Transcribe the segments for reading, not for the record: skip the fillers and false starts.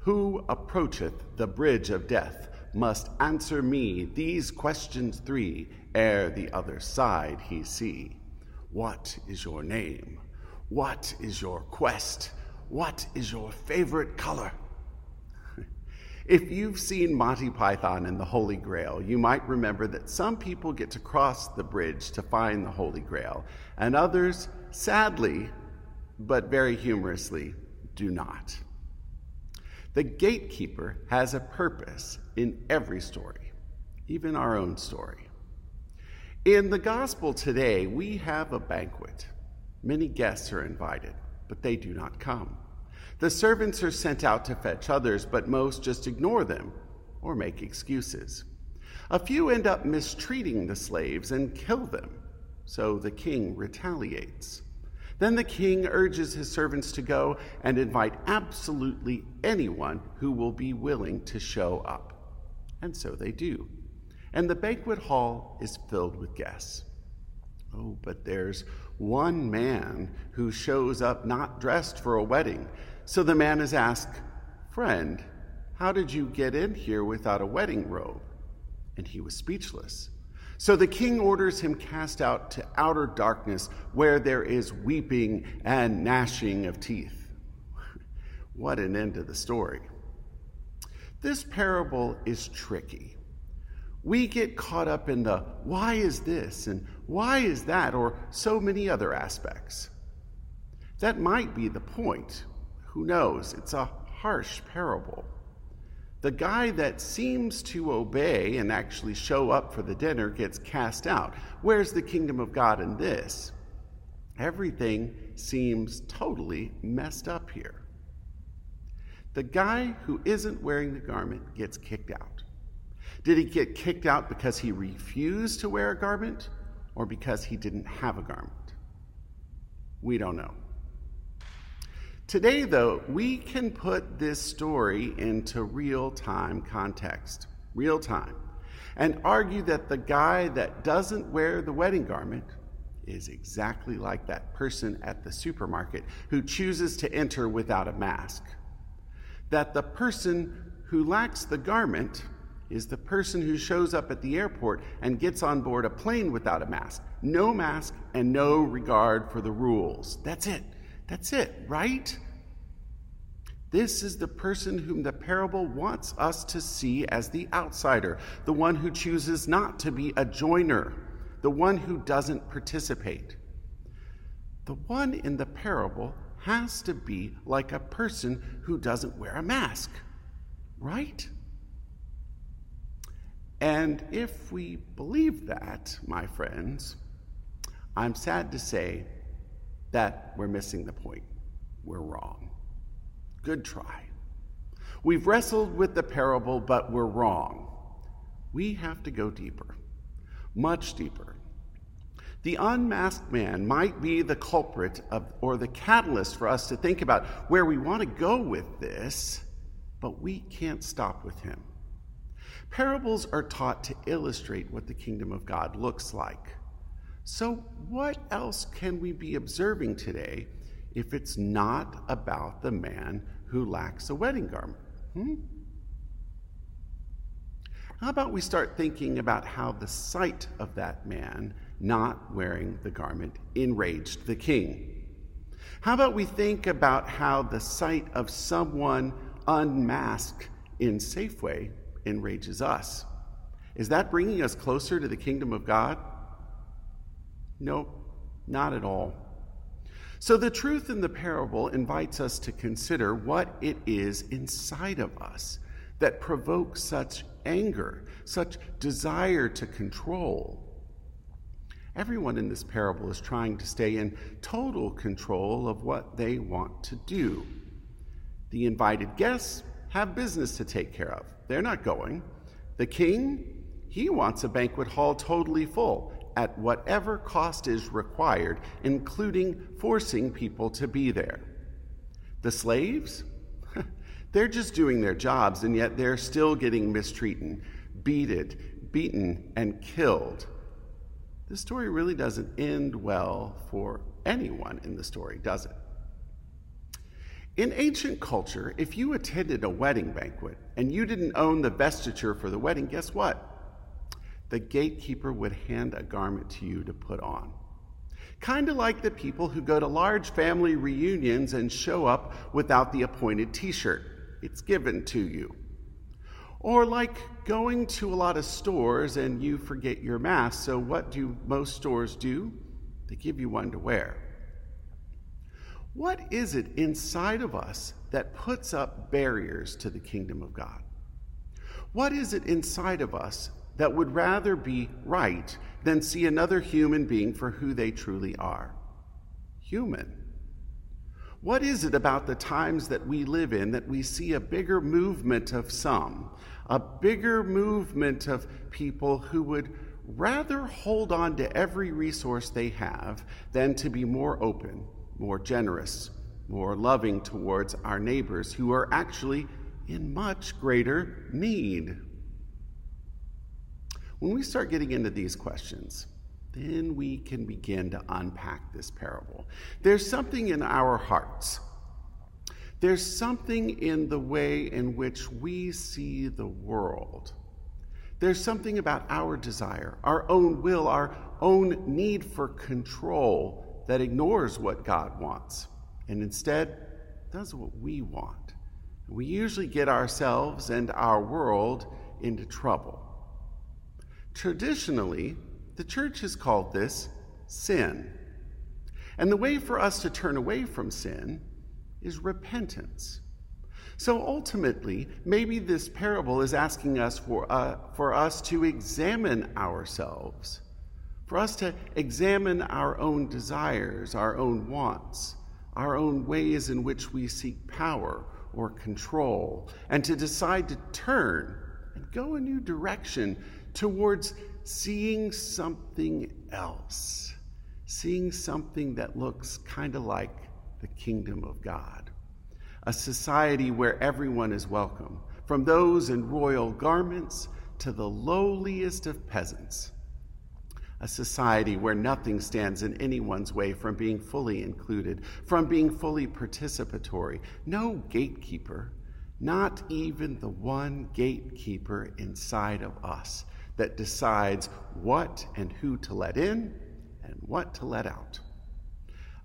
Who approacheth the bridge of death must answer me these questions three, ere the other side he see. What is your name? What is your quest? What is your favorite color? If you've seen Monty Python and the Holy Grail, you might remember that some people get to cross the bridge to find the Holy Grail, and others, sadly, but very humorously, do not. The gatekeeper has a purpose in every story, even our own story. In the Gospel today, we have a banquet. Many guests are invited, but they do not come. The servants are sent out to fetch others, but most just ignore them or make excuses. A few end up mistreating the slaves and kill them, so the king retaliates. Then the king urges his servants to go and invite absolutely anyone who will be willing to show up. And so they do. And the banquet hall is filled with guests. Oh, but there's one man who shows up not dressed for a wedding. So the man is asked, "Friend, how did you get in here without a wedding robe?" And he was speechless. So the king orders him cast out to outer darkness where there is weeping and gnashing of teeth. What an end to the story. This parable is tricky. We get caught up in the why is this and why is that or so many other aspects. That might be the point. Who knows? It's a harsh parable. The guy that seems to obey and actually show up for the dinner gets cast out. Where's the kingdom of God in this? Everything seems totally messed up here. The guy who isn't wearing the garment gets kicked out. Did he get kicked out because he refused to wear a garment or because he didn't have a garment? We don't know. Today, though, we can put this story into real-time context, and argue that the guy that doesn't wear the wedding garment is exactly like that person at the supermarket who chooses to enter without a mask. That the person who lacks the garment is the person who shows up at the airport and gets on board a plane without a mask. No mask and no regard for the rules. That's it, right? This is the person whom the parable wants us to see as the outsider, the one who chooses not to be a joiner, the one who doesn't participate. The one in the parable has to be like a person who doesn't wear a mask, right? And if we believe that, my friends, I'm sad to say that we're missing the point. We're wrong. Good try. We've wrestled with the parable, but we're wrong. We have to go deeper, much deeper. The unmasked man might be the culprit or the catalyst for us to think about where we want to go with this, but we can't stop with him. Parables are taught to illustrate what the kingdom of God looks like. So what else can we be observing today if it's not about the man who lacks a wedding garment? How about we start thinking about how the sight of that man not wearing the garment enraged the king? How about we think about how the sight of someone unmasked in Safeway enrages us? Is that bringing us closer to the kingdom of God? Nope, not at all. So the truth in the parable invites us to consider what it is inside of us that provokes such anger, such desire to control. Everyone in this parable is trying to stay in total control of what they want to do. The invited guests have business to take care of. They're not going. The king, he wants a banquet hall totally full, at whatever cost is required, including forcing people to be there. The slaves? They're just doing their jobs, and yet they're still getting mistreated, beaten, and killed. This story really doesn't end well for anyone in the story, does it? In ancient culture, if you attended a wedding banquet and you didn't own the vestiture for the wedding, guess what? The gatekeeper would hand a garment to you to put on. Kind of like the people who go to large family reunions and show up without the appointed t-shirt. It's given to you. Or like going to a lot of stores and you forget your mask, so what do most stores do? They give you one to wear. What is it inside of us that puts up barriers to the kingdom of God? What is it inside of us that would rather be right than see another human being for who they truly are? Human. What is it about the times that we live in that we see a bigger movement of some, a bigger movement of people who would rather hold on to every resource they have than to be more open, more generous, more loving towards our neighbors who are actually in much greater need? When we start getting into these questions, then we can begin to unpack this parable. There's something in our hearts. There's something in the way in which we see the world. There's something about our desire, our own will, our own need for control that ignores what God wants and instead does what we want. We usually get ourselves and our world into trouble. Traditionally, the church has called this sin. And the way for us to turn away from sin is repentance. So ultimately, maybe this parable is asking us for us to examine ourselves, for us to examine our own desires, our own wants, our own ways in which we seek power or control, and to decide to turn and go a new direction towards seeing something else, seeing something that looks kind of like the kingdom of God, a society where everyone is welcome, from those in royal garments to the lowliest of peasants, a society where nothing stands in anyone's way from being fully included, from being fully participatory, no gatekeeper, not even the one gatekeeper inside of us that decides what and who to let in and what to let out.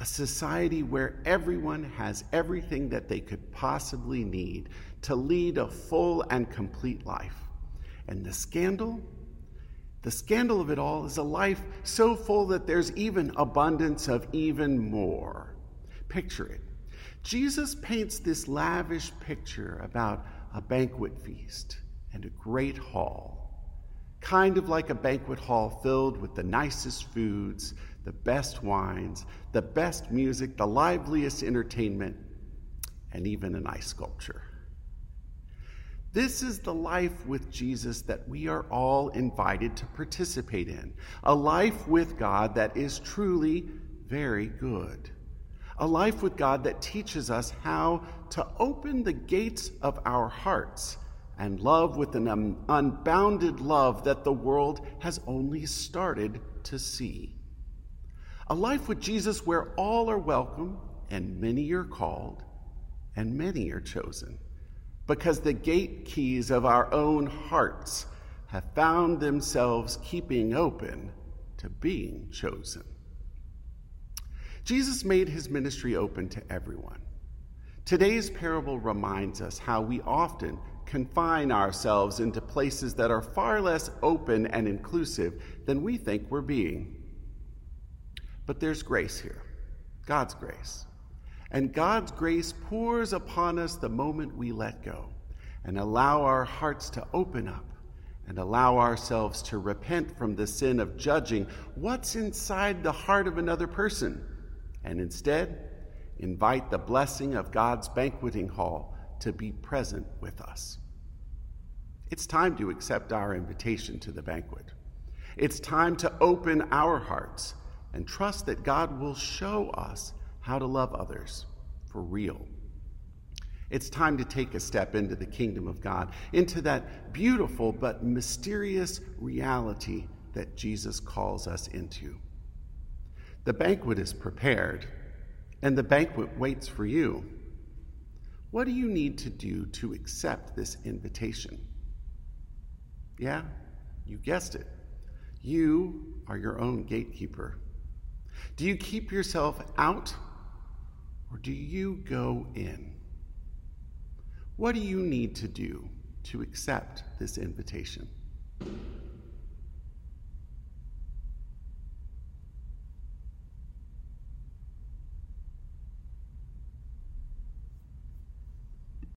A society where everyone has everything that they could possibly need to lead a full and complete life. And the scandal of it all is a life so full that there's even abundance of even more. Picture it. Jesus paints this lavish picture about a banquet feast and a great hall, kind of like a banquet hall filled with the nicest foods, the best wines, the best music, the liveliest entertainment, and even an ice sculpture. This is the life with Jesus that we are all invited to participate in, a life with God that is truly very good, a life with God that teaches us how to open the gates of our hearts and love with an unbounded love that the world has only started to see. A life with Jesus where all are welcome and many are called and many are chosen, because the gate keys of our own hearts have found themselves keeping open to being chosen. Jesus made his ministry open to everyone. Today's parable reminds us how we often confine ourselves into places that are far less open and inclusive than we think we're being. But there's grace here, God's grace. And God's grace pours upon us the moment we let go and allow our hearts to open up and allow ourselves to repent from the sin of judging what's inside the heart of another person, and instead invite the blessing of God's banqueting hall to be present with us. It's time to accept our invitation to the banquet. It's time to open our hearts and trust that God will show us how to love others for real. It's time to take a step into the kingdom of God, into that beautiful but mysterious reality that Jesus calls us into. The banquet is prepared, and the banquet waits for you. What do you need to do to accept this invitation? Yeah, you guessed it. You are your own gatekeeper. Do you keep yourself out, or do you go in? What do you need to do to accept this invitation?